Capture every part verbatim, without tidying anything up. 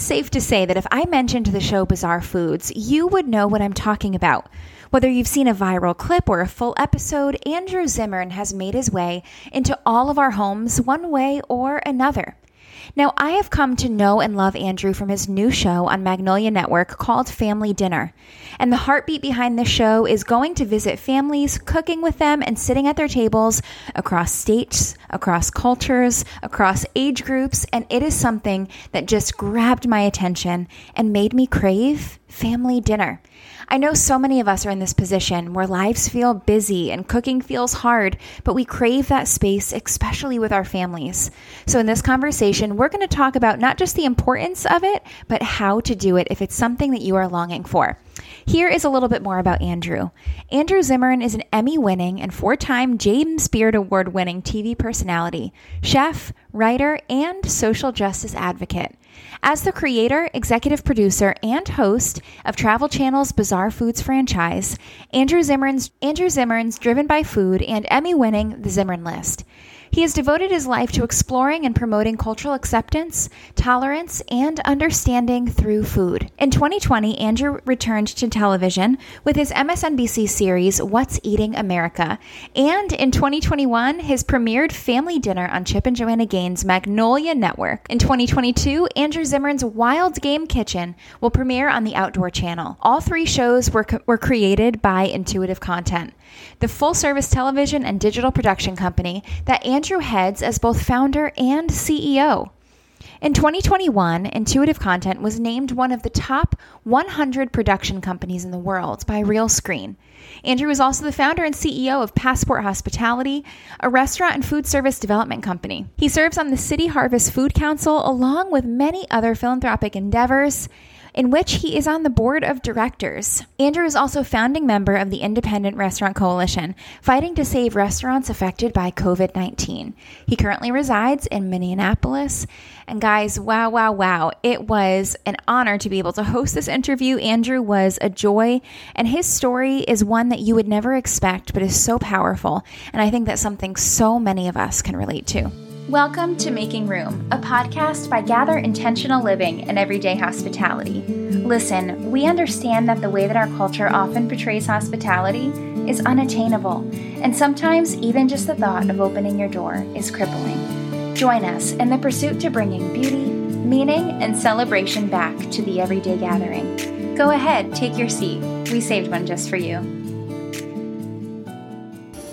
it's safe to say that if I mentioned the show Bizarre Foods, you would know what I'm talking about. Whether you've seen a viral clip or a full episode, Andrew Zimmern has made his way into all of our homes one way or another. Now, I have come to know and love Andrew from his new show on Magnolia Network called Family Dinner. And the heartbeat behind the show is going to visit families, cooking with them, and sitting at their tables across states, across cultures, across age groups. And it is something that just grabbed my attention and made me crave family dinner. I know so many of us are in this position where lives feel busy and cooking feels hard, but we crave that space, especially with our families. So in this conversation, we're going to talk about not just the importance of it, but how to do it if it's something that you are longing for. Here is a little bit more about Andrew. Andrew Zimmern is an Emmy-winning and four-time James Beard Award-winning T V personality, chef, writer, and social justice advocate. As the creator, executive producer, and host of Travel Channel's Bizarre Foods franchise, Andrew Zimmern's, Andrew Zimmern's Driven by Food and Emmy-winning The Zimmern List. He has devoted his life to exploring and promoting cultural acceptance, tolerance, and understanding through food. In twenty twenty, Andrew returned to television with his M S N B C series, What's Eating America? And in twenty twenty-one, his premiered Family Dinner on Chip and Joanna Gaines' Magnolia Network. In twenty twenty-two, Andrew Zimmern's Wild Game Kitchen will premiere on the Outdoor Channel. All three shows were, co- were created by Intuitive Content, the full-service television and digital production company that Andrew Andrew heads as both founder and C E O. In twenty twenty-one, Intuitive Content was named one of the top one hundred production companies in the world by Real Screen. Andrew is also the founder and C E O of Passport Hospitality, a restaurant and food service development company. He serves on the City Harvest Food Council along with many other philanthropic endeavors, in which he is on the board of directors. Andrew is also founding member of the Independent Restaurant Coalition, fighting to save restaurants affected by covid nineteen. He currently resides in Minneapolis. And guys, wow, wow, wow. It was an honor to be able to host this interview. Andrew was a joy, and his story is one that you would never expect, but is so powerful. And I think that's something so many of us can relate to. Welcome to Making Room, a podcast by Gather Intentional Living and Everyday Hospitality. Listen, we understand that the way that our culture often portrays hospitality is unattainable, and sometimes even just the thought of opening your door is crippling. Join us in the pursuit to bringing beauty, meaning, and celebration back to the everyday gathering. Go ahead, take your seat. We saved one just for you.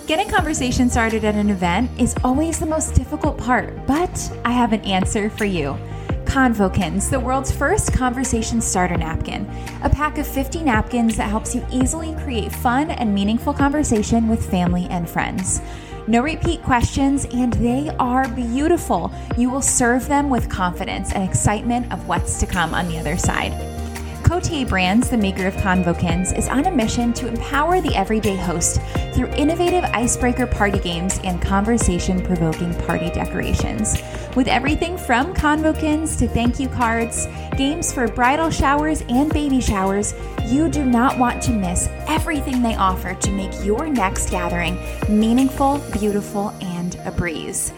Getting conversation started at an event is always the most difficult part, but I have an answer for you. ConvoKins, the world's first conversation starter napkin. A pack of fifty napkins that helps you easily create fun and meaningful conversation with family and friends. No repeat questions, and they are beautiful. You will serve them with confidence and excitement of what's to come on the other side. Cote Brands, the maker of ConvoKins, is on a mission to empower the everyday host through innovative icebreaker party games and conversation-provoking party decorations. With everything from ConvoKins to thank you cards, games for bridal showers and baby showers, you do not want to miss everything they offer to make your next gathering meaningful, beautiful, and a breeze.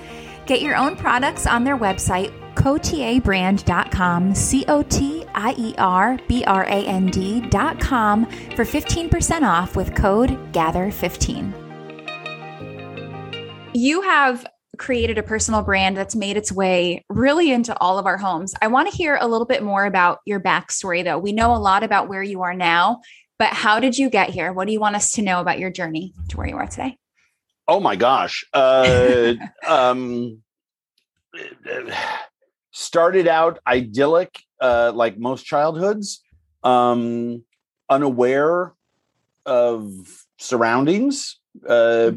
Get your own products on their website, Cotierbrand dot com, C O T I E R B R A N D dot com, for fifteen percent off with code gather fifteen. You have created a personal brand that's made its way really into all of our homes. I want to hear a little bit more about your backstory, though. We know a lot about where you are now, but how did you get here? What do you want us to know about your journey to where you are today? Oh, my gosh. Uh, um, Started out idyllic, uh, like most childhoods, um, unaware of surroundings, uh,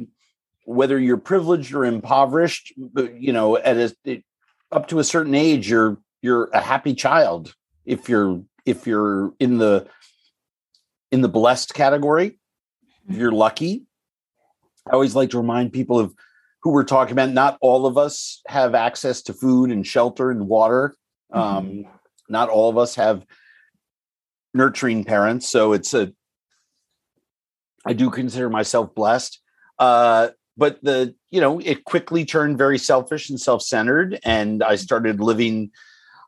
whether you're privileged or impoverished. You know, at a, it, up to a certain age, you're you're a happy child if you're if you're in the in the blessed category. If you're lucky. I always like to remind people of who we're talking about. Not all of us have access to food and shelter and water. Um, mm-hmm. Not all of us have nurturing parents. So it's a, I do consider myself blessed. Uh, but the, you know, it quickly turned very selfish and self-centered. And I started living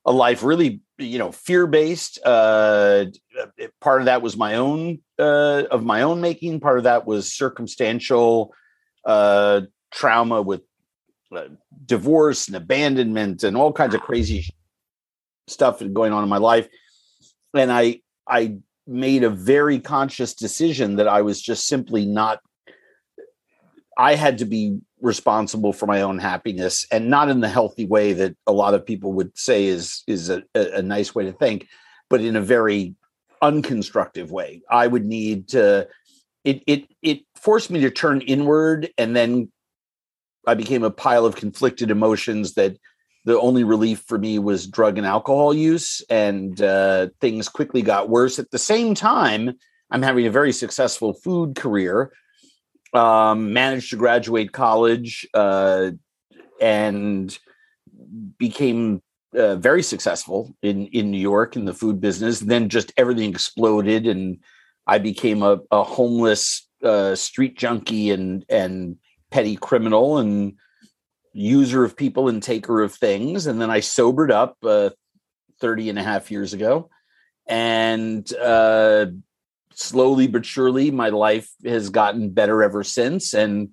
a life really, you know, fear-based. Uh, part of that was my own, uh, of my own making. Part of that was circumstantial uh, trauma with uh, divorce and abandonment and all kinds of crazy stuff going on in my life. And I, I made a very conscious decision that I was just simply not, I had to be responsible for my own happiness, and not in the healthy way that a lot of people would say is, is a, a nice way to think, but in a very unconstructive way. I would need to, it, it, it forced me to turn inward. And then I became a pile of conflicted emotions that the only relief for me was drug and alcohol use, and uh, things quickly got worse. At the same time, I'm having a very successful food career, um, managed to graduate college, uh, and became uh, very successful in, in New York in the food business. And then just everything exploded, and I became a, a homeless uh, street junkie and, and petty criminal, and user of people and taker of things. And then I sobered up uh, thirty and a half years ago. And uh, slowly but surely, my life has gotten better ever since. And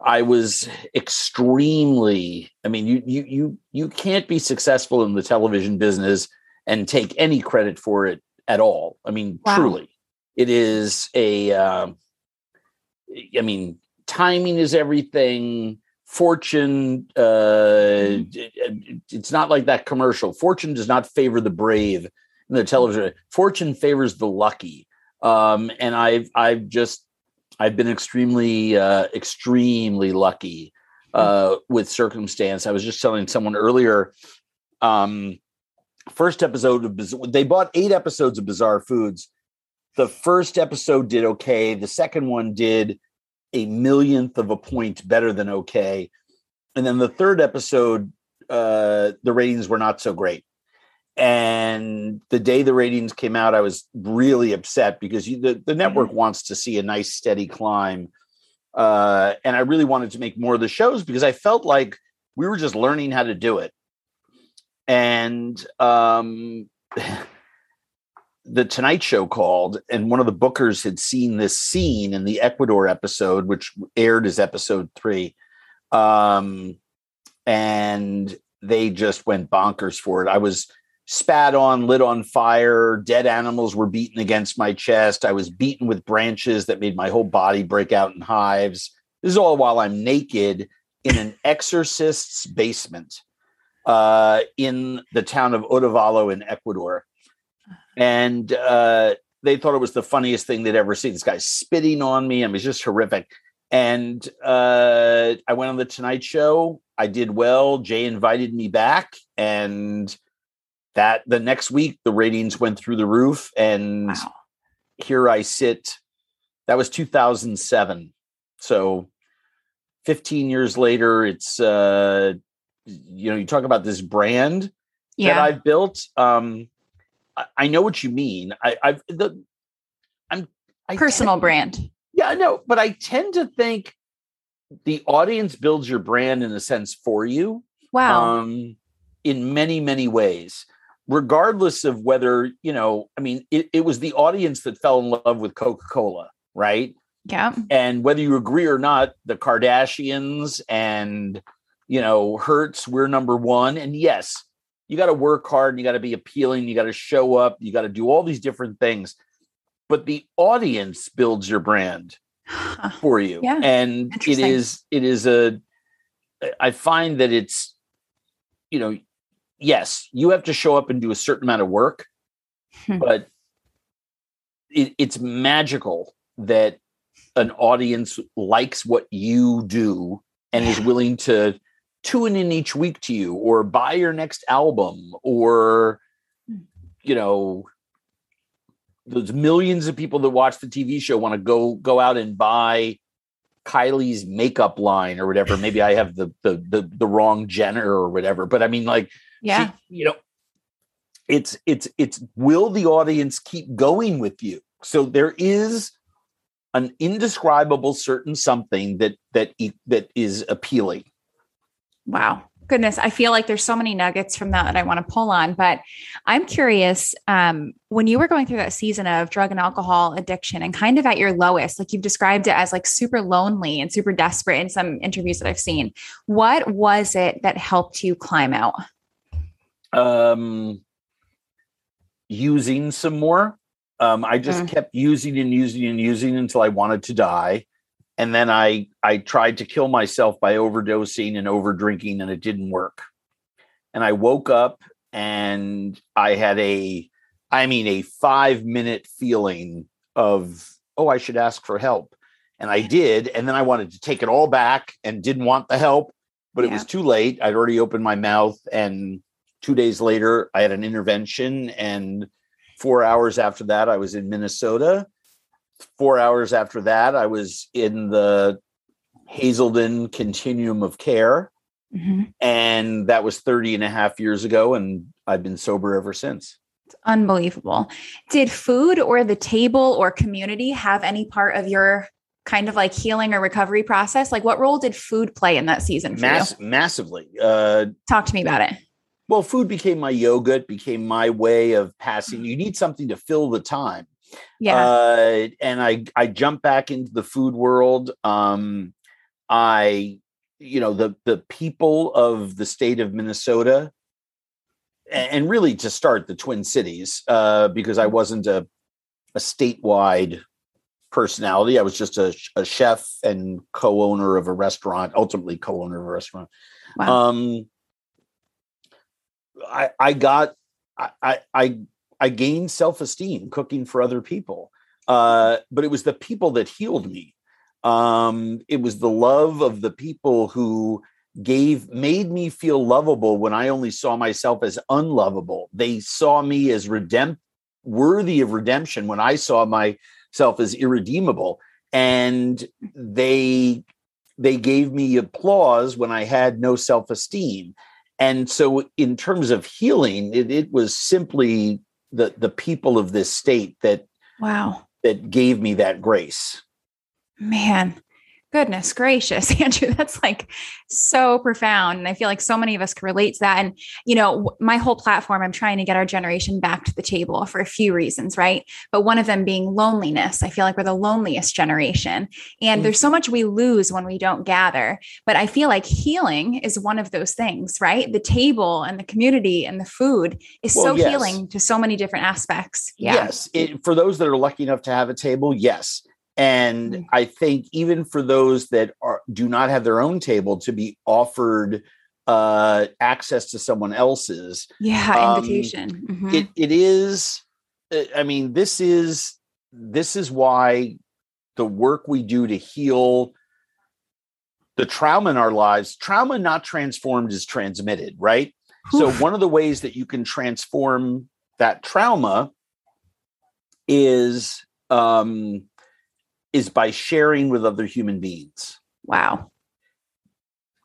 I was extremely, I mean, you you you you can't be successful in the television business and take any credit for it at all. I mean, wow. Truly, it is a, uh, I mean, timing is everything. Fortune, uh, it's not like that commercial. Fortune does not favor the brave in the television. Fortune favors the lucky. Um, and I've, I've just, I've been extremely, uh, extremely lucky uh, with circumstance. I was just telling someone earlier, um, first episode of Biz- they bought eight episodes of Bizarre Foods. The first episode did okay. The second one did a millionth of a point better than okay. And then the third episode, uh, the ratings were not so great. And the day the ratings came out, I was really upset, because you, the, the network wants to see a nice steady climb. Uh, and I really wanted to make more of the shows, because I felt like we were just learning how to do it. And um, The Tonight Show called, and one of the bookers had seen this scene in the Ecuador episode, which aired as episode three. Um, and they just went bonkers for it. I was spat on, lit on fire. Dead animals were beaten against my chest. I was beaten with branches that made my whole body break out in hives. This is all while I'm naked in an exorcist's basement uh, in the town of Otavalo in Ecuador. And uh, they thought it was the funniest thing they'd ever seen. This guy spitting on me. I mean, it's just horrific. And uh, I went on The Tonight Show. I did well. Jay invited me back. And that the next week, the ratings went through the roof. And wow. Here I sit. That was two thousand seven. So fifteen years later, it's, uh, you know, you talk about this brand yeah. that I've built. Um I know what you mean. I, I've the, I'm I personal tend, brand. Yeah, I know, but I tend to think the audience builds your brand in a sense for you. Wow. Um, in many, many ways, regardless of whether, you know, I mean, it, it was the audience that fell in love with Coca-Cola, right? Yeah. And whether you agree or not, the Kardashians and, you know, Hertz, we're number one. And yes, you got to work hard, and you got to be appealing. You got to show up. You got to do all these different things, but the audience builds your brand for you. Yeah. And it is, it is a, I find that it's, you know, yes, you have to show up and do a certain amount of work, hmm. but it, it's magical that an audience likes what you do and is willing to tune in each week to you, or buy your next album, or, you know, those millions of people that watch the T V show want to go, go out and buy Kylie's makeup line or whatever. Maybe I have the, the, the, the wrong Jenner or whatever, but I mean, like, yeah, she, you know, it's, it's, it's, will the audience keep going with you? So there is an indescribable certain something that, that, that is appealing. Wow. Goodness, I feel like there's so many nuggets from that that I want to pull on, but I'm curious, um, when you were going through that season of drug and alcohol addiction and kind of at your lowest, like you've described it as like super lonely and super desperate in some interviews that I've seen, what was it that helped you climb out? Um, using some more. Um, I just mm. kept using and using and using until I wanted to die. And then I, I tried to kill myself by overdosing and overdrinking, and it didn't work. And I woke up and I had a, I mean, a five minute feeling of, oh, I should ask for help. And I did. And then I wanted to take it all back and didn't want the help, but yeah. it was too late. I'd already opened my mouth. And two days later, I had an intervention. And four hours after that, I was in Minnesota. Four hours after that, I was in the Hazelden Continuum of Care. Mm-hmm. And that was thirty and a half years ago. And I've been sober ever since. It's unbelievable. Did food or the table or community have any part of your kind of like healing or recovery process? Like what role did food play in that season for Mass- you? Massively. Uh, Talk to me about it. Well, food became my yoga. It became my way of passing. You need something to fill the time. Yeah. Uh, and I, I jumped back into the food world. Um, I, you know, the, the people of the state of Minnesota and, and really to start the Twin Cities, uh, because I wasn't a, a statewide personality. I was just a, a chef and co-owner of a restaurant, ultimately co-owner of a restaurant. Wow. Um, I, I got, I, I, I I gained self-esteem cooking for other people, uh, but it was the people that healed me. Um, it was the love of the people who gave, made me feel lovable when I only saw myself as unlovable. They saw me as redempt, worthy of redemption when I saw myself as irredeemable. And they, they gave me applause when I had no self-esteem. And so in terms of healing, it, it was simply the the people of this state that, wow, that gave me that grace. Man, goodness gracious, Andrew, that's like so profound. And I feel like so many of us can relate to that. And, you know, my whole platform, I'm trying to get our generation back to the table for a few reasons, right? But one of them being loneliness. I feel like we're the loneliest generation. And mm-hmm. there's so much we lose when we don't gather. But I feel like healing is one of those things, right? The table and the community and the food is well, so yes. healing to so many different aspects. Yeah. Yes. It, for those that are lucky enough to have a table, yes. And I think even for those that are, do not have their own table, to be offered uh, access to someone else's. Yeah, um, invitation. Mm-hmm. It, it is, I mean, this is, this is why the work we do to heal the trauma in our lives, trauma not transformed is transmitted, right? Oof. So one of the ways that you can transform that trauma is... Um, is by sharing with other human beings. Wow.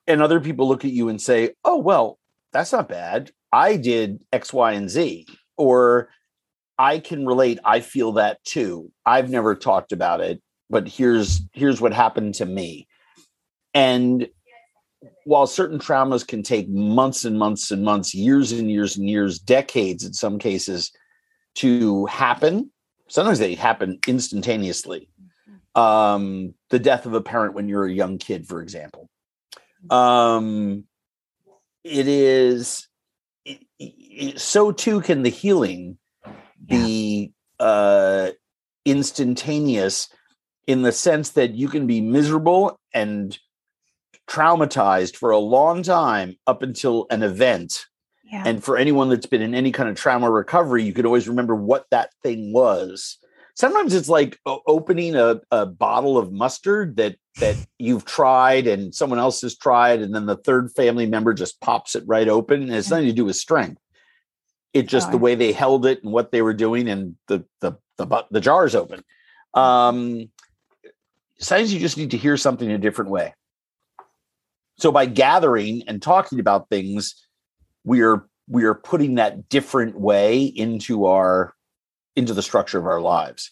And other people look at you and say, oh, well, that's not bad. I did X, Y, and Z, or I can relate. I feel that too. I've never talked about it, but here's, here's what happened to me. And while certain traumas can take months and months and months, years and years and years, decades in some cases to happen, sometimes they happen instantaneously. Um, the death of a parent when you're a young kid, for example. Um, it is, it, it, so too can the healing be uh, instantaneous in the sense that you can be miserable and traumatized for a long time up until an event. Yeah. And for anyone that's been in any kind of trauma recovery, you could always remember what that thing was. Sometimes it's like opening a, a bottle of mustard that that you've tried and someone else has tried. And then the third family member just pops it right open. And it's nothing to do with strength. It's just oh, the way they held it and what they were doing and the the the, the, the jar's open. Um, sometimes you just need to hear something in a different way. So by gathering and talking about things, we are we are putting that different way into our into the structure of our lives.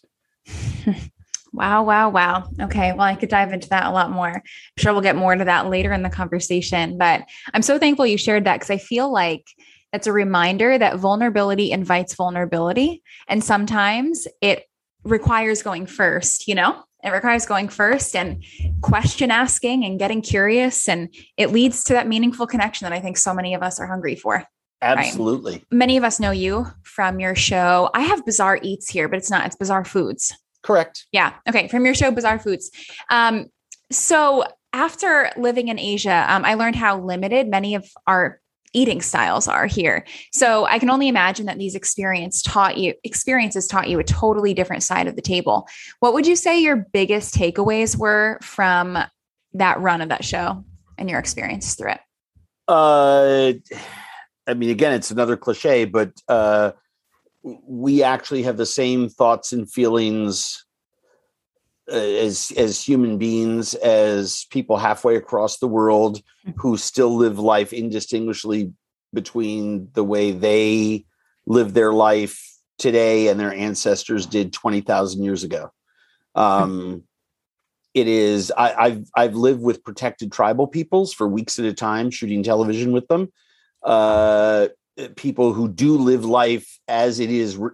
Wow, wow, wow. Okay. Well, I could dive into that a lot more. I'm sure we'll get more into that later in the conversation, but I'm so thankful you shared that because I feel like that's a reminder that vulnerability invites vulnerability. And sometimes it requires going first, you know, it requires going first and question asking and getting curious. And it leads to that meaningful connection that I think so many of us are hungry for. Absolutely. Right? Many of us know you from your show. I have Bizarre Eats here, but it's not, it's Bizarre Foods. Correct. Yeah. Okay. From your show, Bizarre Foods. Um, so after living in Asia, um, I learned how limited many of our eating styles are here. So I can only imagine that these experience taught you experiences taught you a totally different side of the table. What would you say your biggest takeaways were from that run of that show and your experience through it? Uh, I mean, again, it's another cliche, but uh, we actually have the same thoughts and feelings as as human beings, as people halfway across the world who still live life indistinguishably between the way they live their life today and their ancestors did twenty thousand years ago. Um, it is, I, I've, I've lived with protected tribal peoples for weeks at a time, shooting television with them. Uh, people who do live life as it is re-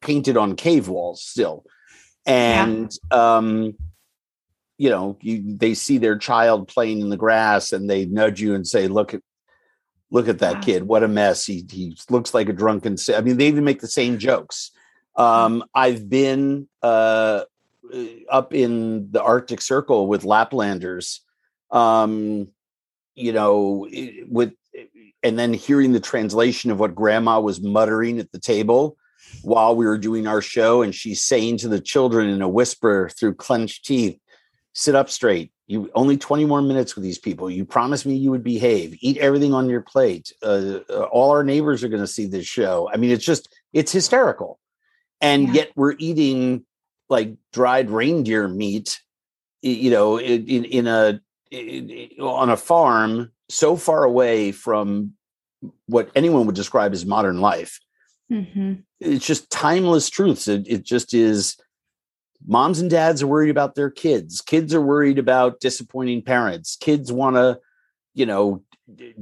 painted on cave walls still. And, yeah. um, you know, you, they see their child playing in the grass and they nudge you and say, look, at, look at that wow. kid. What a mess. He he looks like a drunken. I mean, they even make the same jokes. Um, I've been uh, up in the Arctic Circle with Laplanders, um, you know, with and then hearing the translation of what grandma was muttering at the table while we were doing our show, and she's saying to the children in a whisper through clenched teeth, sit up straight. You only twenty more minutes with these people. You promised me you would behave, eat everything on your plate. Uh, all our neighbors are going to see this show. I mean, it's just, it's hysterical. And yeah. yet we're eating like dried reindeer meat, you know, in, in, in a, in, on a farm so far away from what anyone would describe as modern life. Mm-hmm. It's just timeless truths. It, it just is. Moms and dads are worried about their kids. Kids are worried about disappointing parents. Kids want to, you know,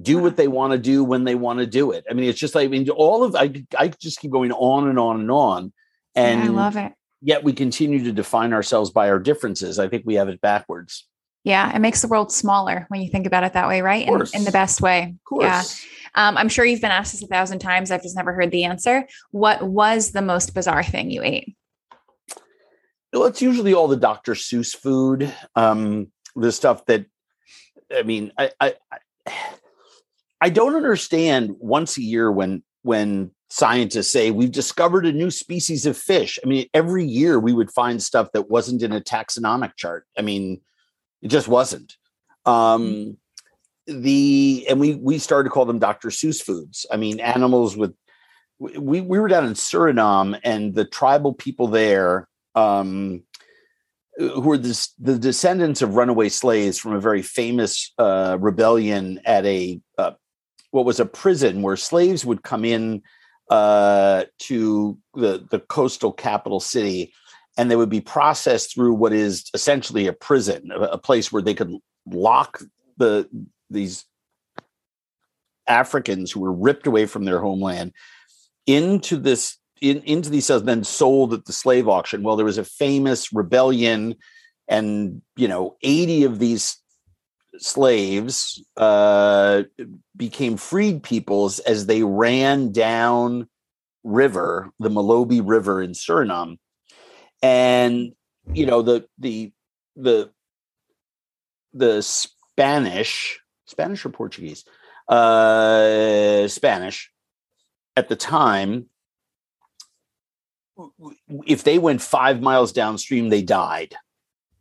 do what they want to do when they want to do it. I mean, it's just like, I mean, all of, I, I just keep going on and on and on. And yeah, I love it. Yet we continue to define ourselves by our differences. I think we have it backwards. Yeah. It makes the world smaller when you think about it that way, right? In, in the best way. Of course. Yeah. Um, I'm sure you've been asked this a thousand times. I've just never heard the answer. What was the most bizarre thing you ate? Well, it's usually all the Doctor Seuss food. Um, the stuff that, I mean, I, I, I don't understand once a year when, when scientists say we've discovered a new species of fish. I mean, every year we would find stuff that wasn't in a taxonomic chart. I mean, it just wasn't. Um, the and we we started to call them Doctor Seuss foods. I mean, animals with we we were down in Suriname, and the tribal people there, um, who are this, the descendants of runaway slaves from a very famous uh, rebellion at a uh, what was a prison where slaves would come in uh, to the the coastal capital city. And they would be processed through what is essentially a prison, a, a place where they could lock the these Africans who were ripped away from their homeland into this in, into these cells, then sold at the slave auction. Well, there was a famous rebellion, and you know, eighty of these slaves uh, became freed peoples as they ran down river, the Malobi River in Suriname. And, you know, the, the, the, the Spanish, Spanish or Portuguese, uh, Spanish at the time, if they went five miles downstream, they died,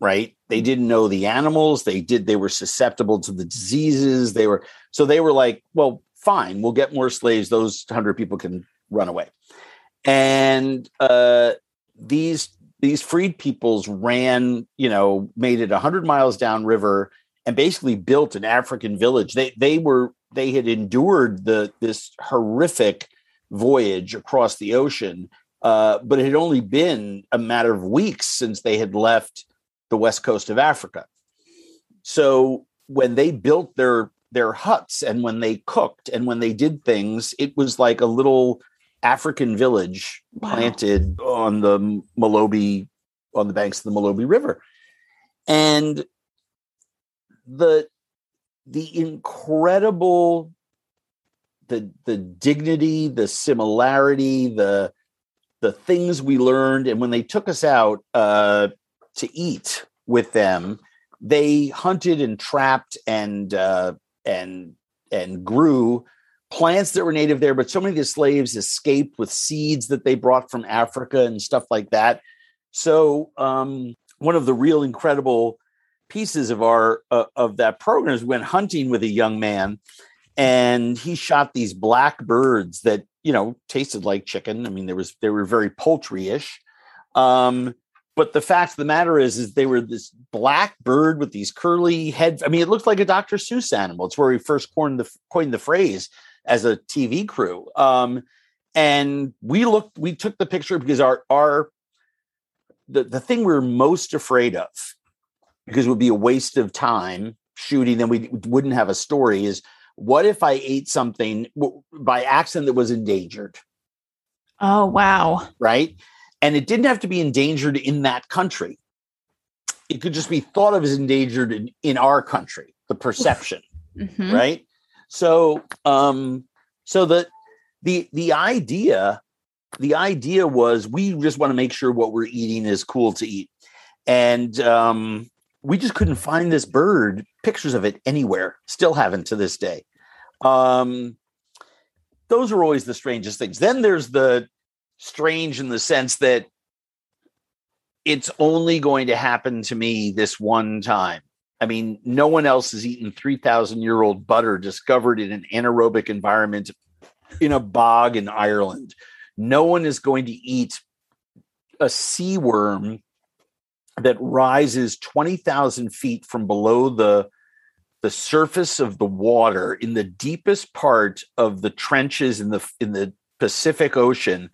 right? They didn't know the animals. They did. They were susceptible to the diseases. They were, so they were like, well, fine, we'll get more slaves. Those hundred people can run away. And, uh, these, These freed peoples ran, you know, made it one hundred miles downriver and basically built an African village. They they were they had endured the this horrific voyage across the ocean Uh, but it had only been a matter of weeks since they had left the west coast of Africa. So when they built their their huts and when they cooked and when they did things, it was like a little African village planted wow. on the Malobi, on the banks of the Malobi River. And the the incredible, the the dignity, the similarity, the the things we learned. And when they took us out uh, to eat with them, they hunted and trapped and uh, and and grew plants that were native there. But so many of the slaves escaped with seeds that they brought from Africa and stuff like that. So um, one of the real incredible pieces of our uh, of that program is we went hunting with a young man, and he shot these black birds that, you know, tasted like chicken. I mean, there was, they were very poultry-ish. Um, but the fact of the matter is, is they were this black bird with these curly heads. I mean, it looked like a Doctor Seuss animal. It's where we first coined the, coined the phrase as a T V crew. Um, and we looked, we took the picture because our, our, the, the thing we were most afraid of, because it would be a waste of time shooting and we wouldn't have a story, is, what if I ate something by accident that was endangered? Oh, wow. Right? And it didn't have to be endangered in that country. It could just be thought of as endangered in, in our country, the perception, mm-hmm. right? So um, so the, the, the idea, the idea was we just want to make sure what we're eating is cool to eat. And um, we just couldn't find this bird, pictures of it anywhere, still haven't to this day. Um, those are always the strangest things. Then there's the strange in the sense that it's only going to happen to me this one time. I mean, no one else has eaten three thousand year old butter discovered in an anaerobic environment in a bog in Ireland. No one is going to eat a sea worm that rises twenty thousand feet from below the the surface of the water in the deepest part of the trenches in the in the Pacific Ocean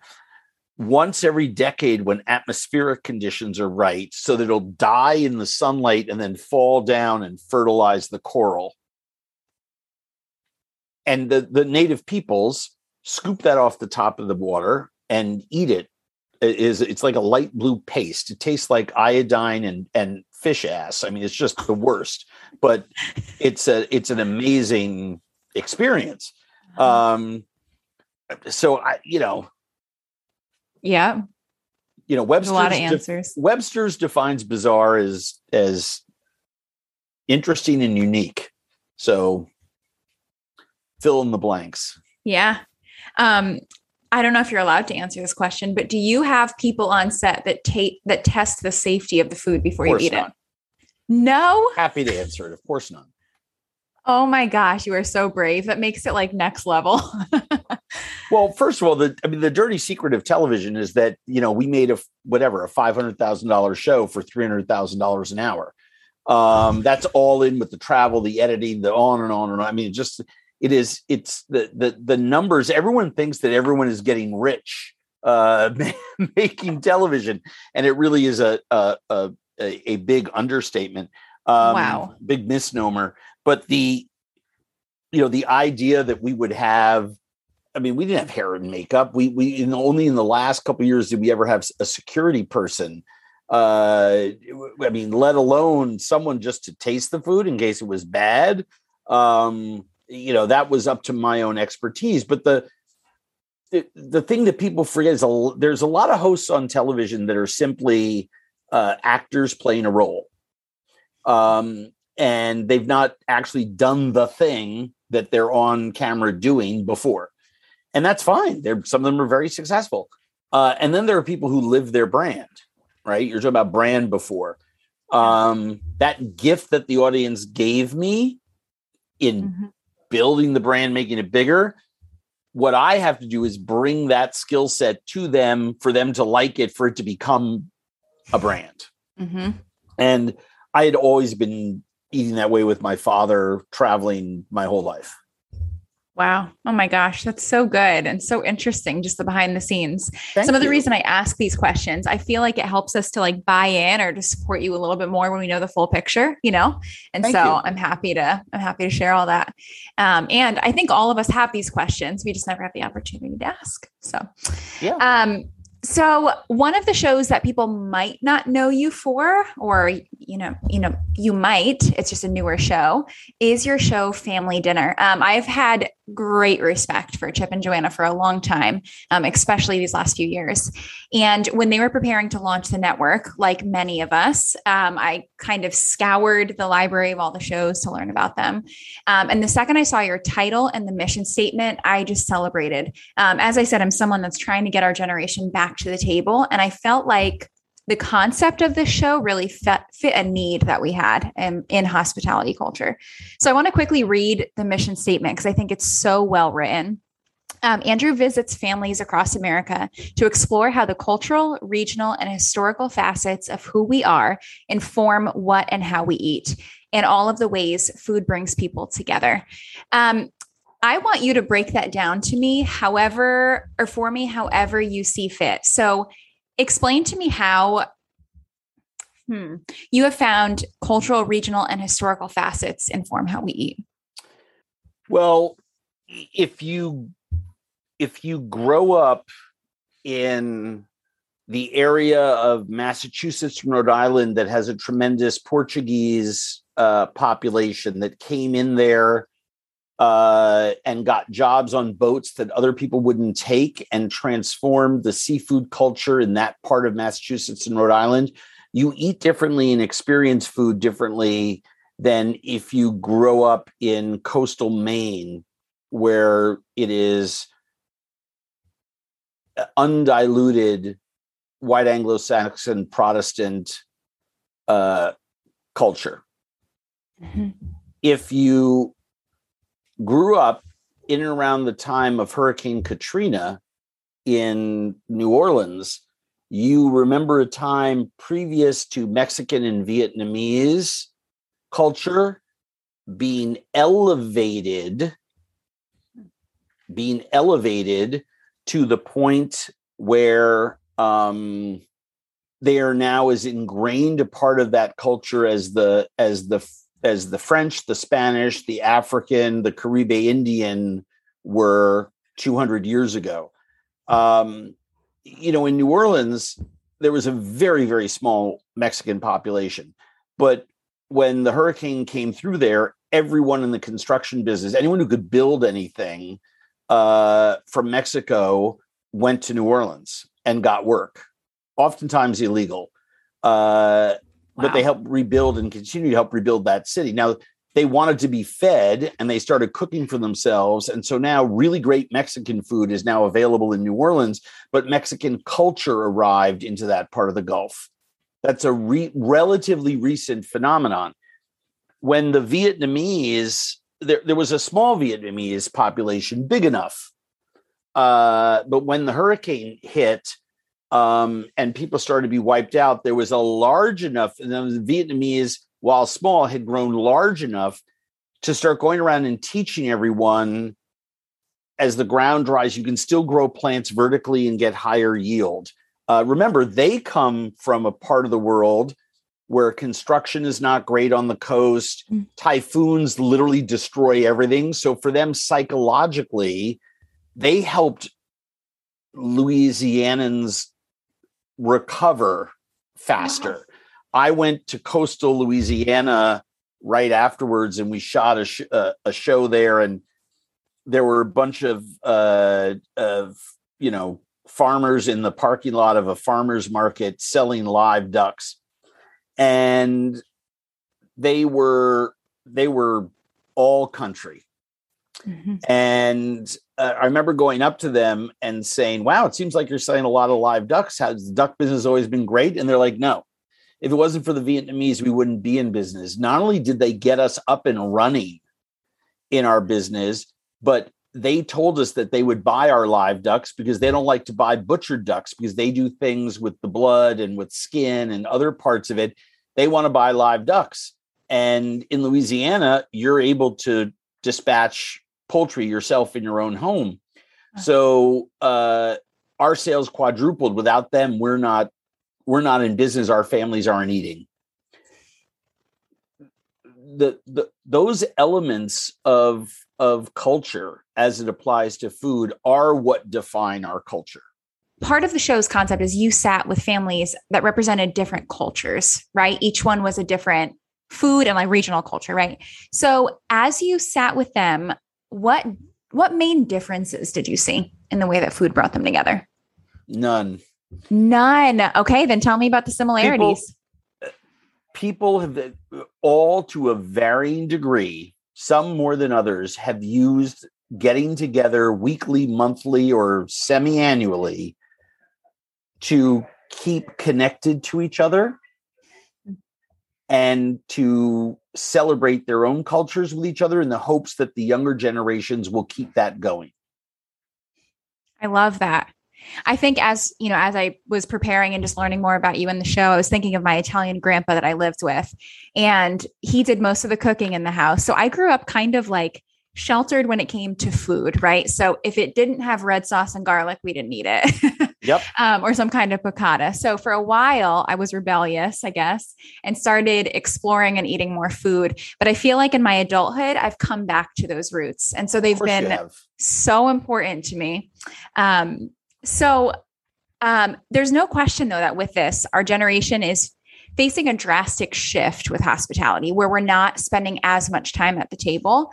once every decade when atmospheric conditions are right, so that it'll die in the sunlight and then fall down and fertilize the coral. And the, the native peoples scoop that off the top of the water and eat it. It is, it's like a light blue paste. It tastes like iodine and, and fish ass. I mean, it's just the worst, but it's a, it's an amazing experience. Um, so I, you know, yeah, you know, Webster's, a lot of answers. De- Webster's defines bizarre as, as interesting and unique. So fill in the blanks. Yeah. Um, I don't know if you're allowed to answer this question, but do you have people on set that tape that test the safety of the food before you eat not. it? No. Happy to answer it. Of course not. Oh my gosh. You are so brave. That makes it like next level. Well, first of all, the, I mean, the dirty secret of television is that, you know, we made a, whatever, a five hundred thousand dollars show for three hundred thousand dollars an hour. Um, that's all in with the travel, the editing, the on and on and on. I mean, it just, It is, it's the, the, the numbers. Everyone thinks that everyone is getting rich uh, making television. And it really is a, a, a, a big understatement. Um, wow. Big misnomer. But the, you know, the idea that we would have, I mean, we didn't have hair and makeup. We, we in the, only in the last couple of years did we ever have a security person. Uh, I mean, let alone someone just to taste the food in case it was bad. Um, You know, that was up to my own expertise. But the, the the thing that people forget is a, there's a lot of hosts on television that are simply uh, actors playing a role. Um, and they've not actually done the thing that they're on camera doing before. And that's fine. They're, some of them are very successful. Uh, and then there are people who live their brand, right? You're talking about brand before. Um, that gift that the audience gave me in... Mm-hmm. building the brand, making it bigger. What I have to do is bring that skill set to them for them to like it, for it to become a brand. Mm-hmm. And I had always been eating that way with my father, traveling my whole life. Wow. Oh my gosh. That's so good. And so interesting. Just the behind the scenes. Thank Some you. Of the reason I ask these questions, I feel like it helps us to like buy in or to support you a little bit more when we know the full picture, you know? And Thank so you. I'm happy to, I'm happy to share all that. Um, and I think all of us have these questions. We just never have the opportunity to ask. So, yeah. Um, So one of the shows that people might not know you for, or, you know, you know, you might, it's just a newer show, is your show Family Dinner. Um, I've had great respect for Chip and Joanna for a long time, um, especially these last few years. And when they were preparing to launch the network, like many of us, um, I kind of scoured the library of all the shows to learn about them. Um, and the second I saw your title and the mission statement, I just celebrated. Um, as I said, I'm someone that's trying to get our generation back to the table. And I felt like the concept of this show really fit, fit a need that we had in, in hospitality culture. So I want to quickly read the mission statement because I think it's so well written. Um, Andrew visits families across America to explore how the cultural, regional, and historical facets of who we are inform what and how we eat, and all of the ways food brings people together. Um, I want you to break that down to me, however, or for me, however you see fit. So explain to me how hmm, you have found cultural, regional, and historical facets inform how we eat. Well, if you if you grow up in the area of Massachusetts and Rhode Island that has a tremendous Portuguese uh, population that came in there Uh, and got jobs on boats that other people wouldn't take and transformed the seafood culture in that part of Massachusetts and Rhode Island, you eat differently and experience food differently than if you grow up in coastal Maine, where it is undiluted white Anglo-Saxon Protestant uh, culture. Mm-hmm. If you grew up in and around the time of Hurricane Katrina in New Orleans, you remember a time previous to Mexican and Vietnamese culture being elevated, being elevated to the point where um, they are now as ingrained a part of that culture as the as the as the French, the Spanish, the African, the Caribe Indian were two hundred years ago. Um, you know, in New Orleans, there was a very, very small Mexican population. But when the hurricane came through there, everyone in the construction business, anyone who could build anything uh, from Mexico went to New Orleans and got work, oftentimes illegal. Uh Wow. But they helped rebuild and continue to help rebuild that city. Now, they wanted to be fed and they started cooking for themselves. And so now really great Mexican food is now available in New Orleans, but Mexican culture arrived into that part of the Gulf. That's a re- relatively recent phenomenon. When the Vietnamese, there, there was a small Vietnamese population, big enough. Uh, but when the hurricane hit, Um, and people started to be wiped out, there was a large enough, and the Vietnamese, while small, had grown large enough to start going around and teaching everyone, as the ground dries, you can still grow plants vertically and get higher yield. Uh, remember, they come from a part of the world where construction is not great on the coast. Mm. Typhoons literally destroy everything. So for them, psychologically, they helped Louisianans recover faster. Wow. I went to coastal Louisiana right afterwards and we shot a, sh- uh, a show there, and there were a bunch of, uh, of, you know, farmers in the parking lot of a farmer's market selling live ducks. And they were, they were all country. Mm-hmm. And uh, I remember going up to them and saying, wow, it seems like you're selling a lot of live ducks. Has the duck business always been great? And they're like, no, if it wasn't for the Vietnamese, we wouldn't be in business. Not only did they get us up and running in our business, but they told us that they would buy our live ducks because they don't like to buy butchered ducks because they do things with the blood and with skin and other parts of it. They want to buy live ducks. And in Louisiana, you're able to dispatch poultry yourself in your own home. So uh, our sales quadrupled. Without them, we're not we're not in business. Our families aren't eating. The, the those elements of of culture as it applies to food are what define our culture. Part of the show's concept is you sat with families that represented different cultures, right? Each one was a different food and like regional culture, right? So as you sat with them, what what main differences did you see in the way that food brought them together? None. None. Okay, then tell me about the similarities. People, people have all, to a varying degree, some more than others, have used getting together weekly, monthly, or semi-annually to keep connected to each other and to celebrate their own cultures with each other in the hopes that the younger generations will keep that going. I love that. I think as, you know, as I was preparing and just learning more about you in the show, I was thinking of my Italian grandpa that I lived with, and he did most of the cooking in the house. So I grew up kind of like sheltered when it came to food, right? So if it didn't have red sauce and garlic, we didn't eat it. Yep. um, or some kind of piccata. So for a while I was rebellious, I guess, and started exploring and eating more food. But I feel like in my adulthood, I've come back to those roots. And so they've been so important to me. Um, so um, there's no question though, that with this, our generation is facing a drastic shift with hospitality where we're not spending as much time at the table.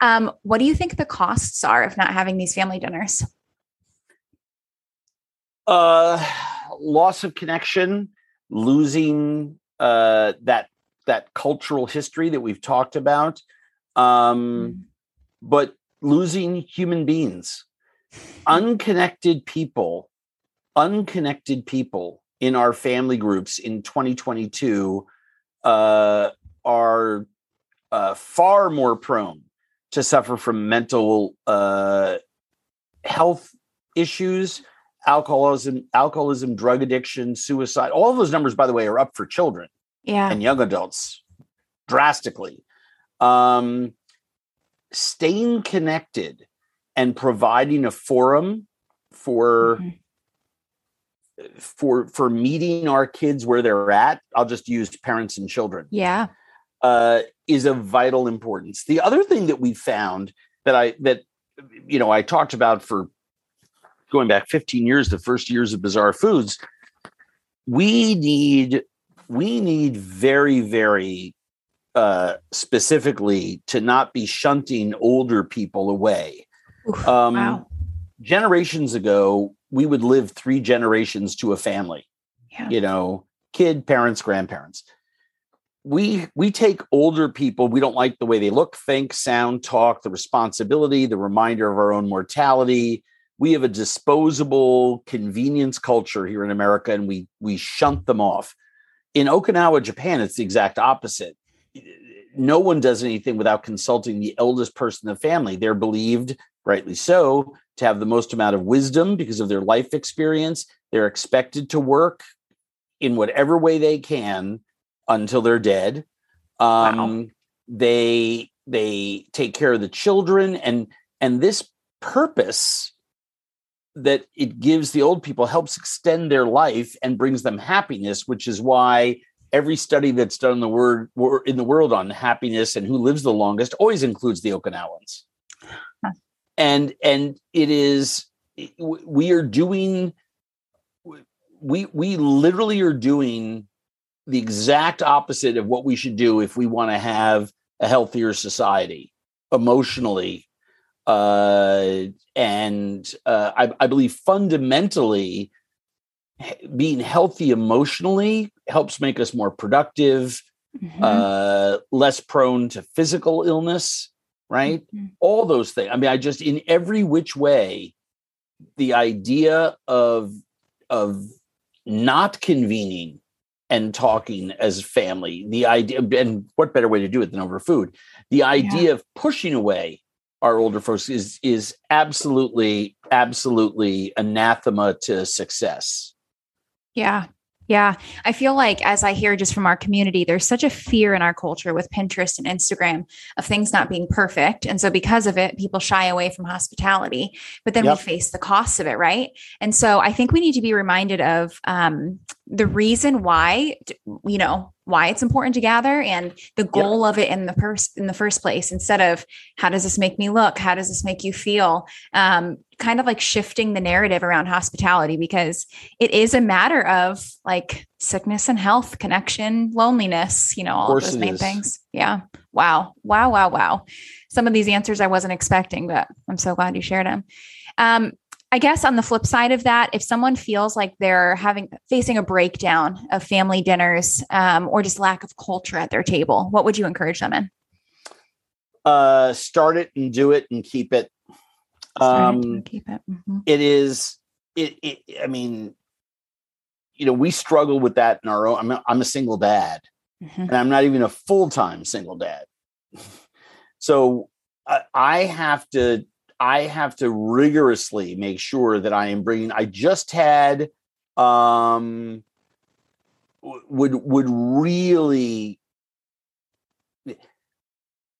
Um, what do you think the costs are of not having these family dinners? Uh, loss of connection, losing uh, that that cultural history that we've talked about, um, but losing human beings, unconnected people, unconnected people in our family groups in twenty twenty-two uh, are uh, far more prone to suffer from mental uh, health issues, alcoholism, alcoholism, drug addiction, suicide. All of those numbers, by the way, are up for children yeah. and young adults drastically. Um, staying connected and providing a forum for, mm-hmm. for, for meeting our kids where they're at. I'll just use parents and children. Yeah. Uh, is of vital importance. The other thing that we found that I, that, you know, I talked about for going back fifteen years, the first years of Bizarre Foods, we need, we need very, very uh, specifically to not be shunting older people away. Oof, um, wow. Generations ago, we would live three generations to a family, yeah. you know, kid, parents, grandparents. We we take older people, we don't like the way they look, think, sound, talk, the responsibility, the reminder of our own mortality. We have a disposable convenience culture here in America, and we we shunt them off. In Okinawa, Japan, it's the exact opposite. No one does anything without consulting the eldest person in the family. They're believed, rightly so, to have the most amount of wisdom because of their life experience. They're expected to work in whatever way they can until they're dead. Um, wow. They they take care of the children, and and this purpose that it gives the old people helps extend their life and brings them happiness, which is why every study that's done in the word in the world on happiness and who lives the longest always includes the Okinawans. Huh. And and it is we are doing we we literally are doing. the exact opposite of what we should do if we want to have a healthier society emotionally. Uh, and uh, I, I believe fundamentally being healthy emotionally helps make us more productive, mm-hmm. uh, less prone to physical illness, right? Mm-hmm. All those things. I mean, I just, in every which way, the idea of, of not convening and talking as family, the idea, and what better way to do it than over food? The idea yeah. of pushing away our older folks is is absolutely, absolutely anathema to success. Yeah, Yeah. I feel like, as I hear just from our community, there's such a fear in our culture with Pinterest and Instagram of things not being perfect. And so because of it, people shy away from hospitality, but then yep. we face the costs of it. Right. And so I think we need to be reminded of um, the reason why, you know, why it's important to gather and the goal yep. of it in the pers- in the first place, instead of how does this make me look? How does this make you feel? Um, kind of like shifting the narrative around hospitality, because it is a matter of like sickness and health, connection, loneliness, you know, all of, of those main is. things. Yeah. Wow. Wow. Wow. Wow. Some of these answers I wasn't expecting, but I'm so glad you shared them. Um, I guess on the flip side of that, if someone feels like they're having facing a breakdown of family dinners um, or just lack of culture at their table, what would you encourage them in? Uh, start it and do it and keep it. Um, start it and keep it. Mm-hmm. It is. It, it. I mean, you know, we struggle with that in our own. I'm a, I'm a single dad, mm-hmm. and I'm not even a full time single dad. So I, I have to. I have to rigorously make sure that I am bringing, I just had, um, would, would really,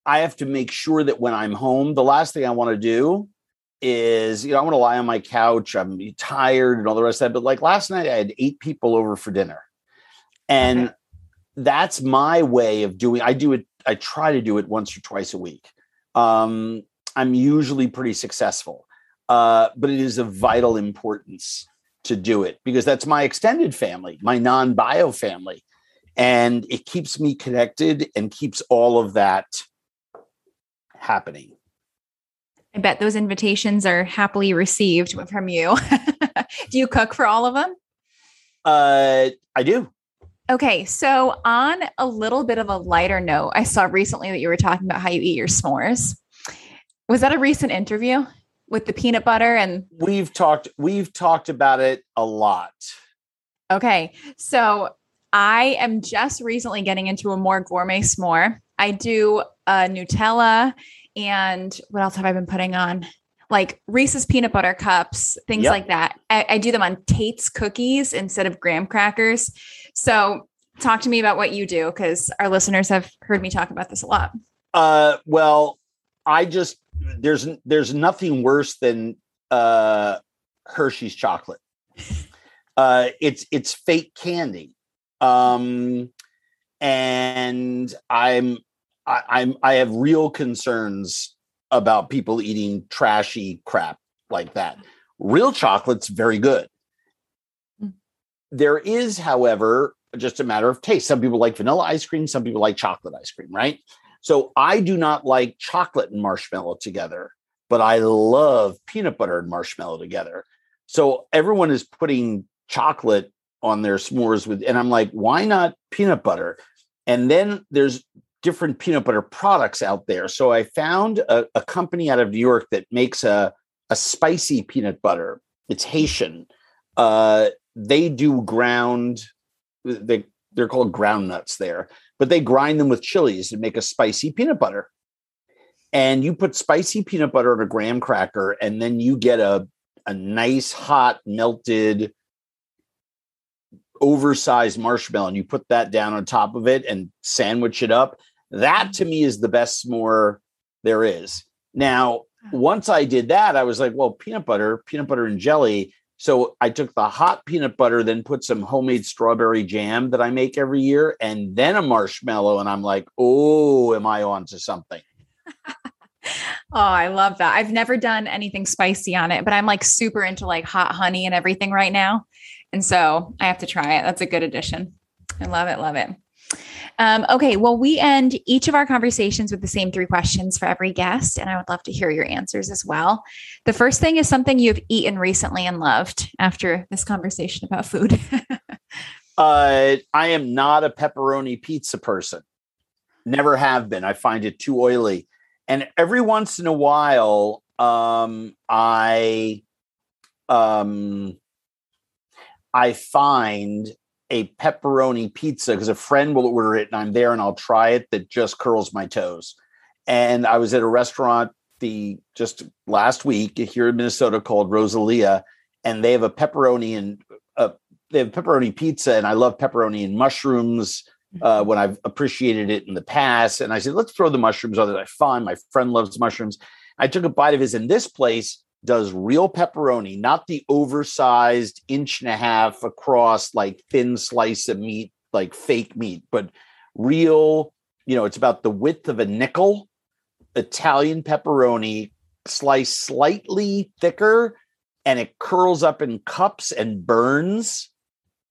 I have to make sure that when I'm home, the last thing I want to do is, you know, I want to lie on my couch. I'm tired and all the rest of that. But like last night I had eight people over for dinner, and okay. that's my way of doing, I do it. I try to do it once or twice a week. Um, I'm usually pretty successful, uh, but it is of vital importance to do it because that's my extended family, my non-bio family. And it keeps me connected and keeps all of that happening. I bet those invitations are happily received from you. Do you cook for all of them? Uh, I do. Okay. So on a little bit of a lighter note, I saw recently that you were talking about how you eat your s'mores. Was that a recent interview with the peanut butter? And we've talked, we've talked about it a lot. Okay. So I am just recently getting into a more gourmet s'more. I do a Nutella, and what else have I been putting on? Like Reese's peanut butter cups, things yep. like that. I, I do them on Tate's cookies instead of graham crackers. So talk to me about what you do, because our listeners have heard me talk about this a lot. Uh, well, I just, there's, there's nothing worse than, uh, Hershey's chocolate. Uh, it's, it's fake candy. Um, and I'm, I, I'm, I have real concerns about people eating trashy crap like that. Real chocolate's very good. There is, however, just a matter of taste. Some people like vanilla ice cream. Some people like chocolate ice cream, right? So I do not like chocolate and marshmallow together, but I love peanut butter and marshmallow together. So everyone is putting chocolate on their s'mores with, and I'm like, why not peanut butter? And then there's different peanut butter products out there. So I found a, a company out of New York that makes a, a spicy peanut butter. It's Haitian. Uh, they do ground, they, they're called ground nuts there. But they grind them with chilies and make a spicy peanut butter. And you put spicy peanut butter on a graham cracker, and then you get a, a nice, hot, melted, oversized marshmallow. And you put that down on top of it and sandwich it up. That, to me, is the best s'more there is. Now, once I did that, I was like, well, peanut butter, peanut butter and jelly. So I took the hot peanut butter, then put some homemade strawberry jam that I make every year, and then a marshmallow. And I'm like, oh, am I on to something? Oh, I love that. I've never done anything spicy on it, but I'm like super into like hot honey and everything right now. And so I have to try it. That's a good addition. I love it. Love it. Um, okay. Well, we end each of our conversations with the same three questions for every guest, and I would love to hear your answers as well. The first thing is something you've eaten recently and loved after this conversation about food. uh, I am not a pepperoni pizza person. Never have been. I find it too oily. And every once in a while, um, I, um, I find a pepperoni pizza because a friend will order it and I'm there and I'll try it, that just curls my toes. And I was at a restaurant the just last week here in Minnesota called Rosalia, and they have a pepperoni and a, they have pepperoni pizza, and I love pepperoni and mushrooms uh, when I've appreciated it in the past. And I said, let's throw the mushrooms on that I find. My friend loves mushrooms. I took a bite of his, and this place does real pepperoni, not the oversized inch and a half across, like thin slice of meat, like fake meat, but real, you know, it's about the width of a nickel, Italian pepperoni, sliced slightly thicker, and it curls up in cups and burns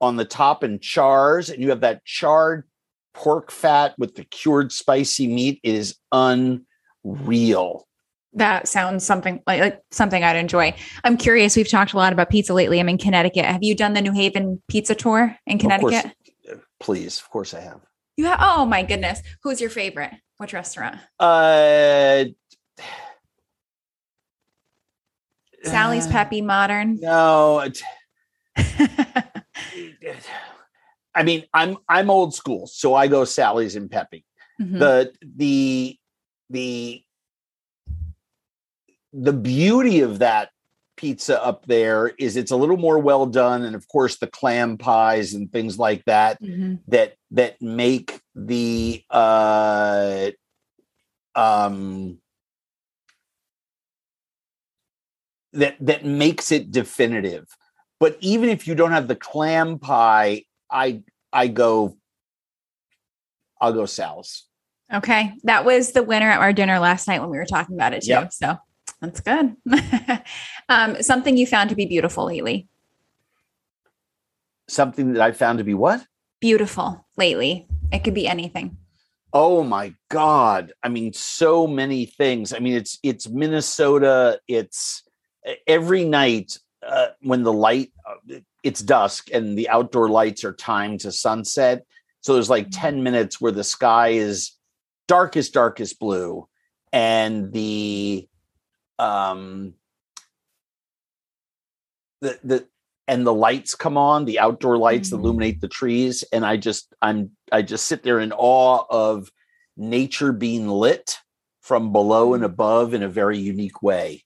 on the top and chars. And you have that charred pork fat with the cured spicy meat. It is unreal. That sounds something like, like something I'd enjoy. I'm curious. We've talked a lot about pizza lately. I'm in Connecticut. Have you done the New Haven pizza tour in Connecticut? Of course, please. Of course I have. You have? Oh my goodness. Who's your favorite? Which restaurant? Uh, Sally's, Peppy, Modern. No. I mean, I'm, I'm old school. So I go Sally's and Peppy. Mm-hmm. The, the, the, The beauty of that pizza up there is it's a little more well done. And of course the clam pies and things like that, mm-hmm. that, that make the, uh, um, that, that makes it definitive. But even if you don't have the clam pie, I, I go, I'll go Sal's. Okay. That was the winner at our dinner last night when we were talking about it too. Yep. So. That's good. um, something you found to be beautiful lately. Something that I found to be what? Beautiful lately. It could be anything. Oh my God. I mean, so many things. I mean, it's, it's Minnesota. It's every night uh, when the light, it's dusk and the outdoor lights are timed to sunset. So there's like ten minutes where the sky is darkest, darkest blue. And the, Um, the, the, and the lights come on, the outdoor lights mm-hmm. illuminate the trees. And I just, I'm, I just sit there in awe of nature being lit from below and above in a very unique way.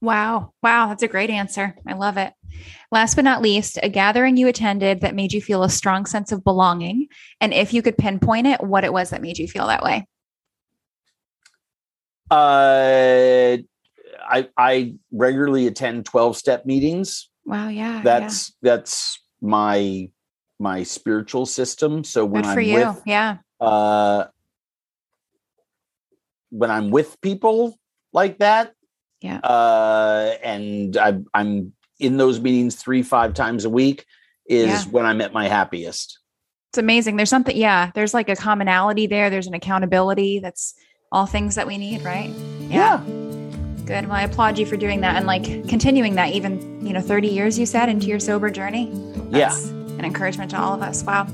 Wow. Wow. That's a great answer. I love it. Last but not least, a gathering you attended that made you feel a strong sense of belonging. And if you could pinpoint it, what it was that made you feel that way. Uh, I, I regularly attend twelve step meetings. Wow. Yeah. That's, yeah. that's my, my spiritual system. So when I'm you. with, yeah. uh, when I'm with people like that, yeah. uh, and I, I'm in those meetings three, five times a week is yeah. when I'm at my happiest. It's amazing. There's something, yeah. There's like a commonality there. There's an accountability. That's all things that we need. Right. Yeah. yeah. Good. Well, I applaud you for doing that and like continuing that even, you know, thirty years, you said, into your sober journey. That's yeah. an encouragement to all of us. Wow.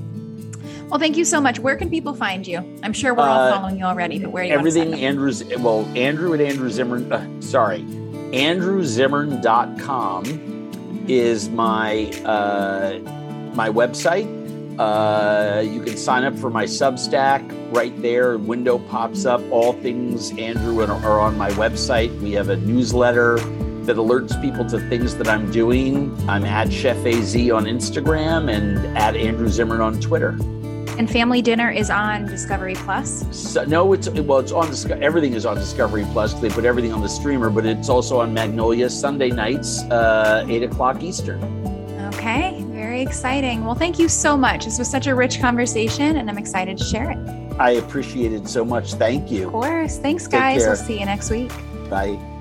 Well, thank you so much. Where can people find you? I'm sure we're all uh, following you already, but where are you? Everything Andrew's, well, Andrew at Andrew Zimmern, uh, sorry, Andrew Zimmern dot com is my, uh, my website. Uh, you can sign up for my Substack. Right there, window pops up. All things Andrew are on my website. We have a newsletter that alerts people to things that I'm doing. I'm at Chef A Z on Instagram and at Andrew Zimmern on Twitter. And Family Dinner is on Discovery Plus? So, no, it's well, it's on Disco- everything is on Discovery Plus. They put everything on the streamer, but it's also on Magnolia Sunday nights, uh, eight o'clock Eastern. Okay, very exciting. Well, thank you so much. This was such a rich conversation, and I'm excited to share it. I appreciate it so much. Thank you. Of course. Thanks, guys. We'll see you next week. Bye.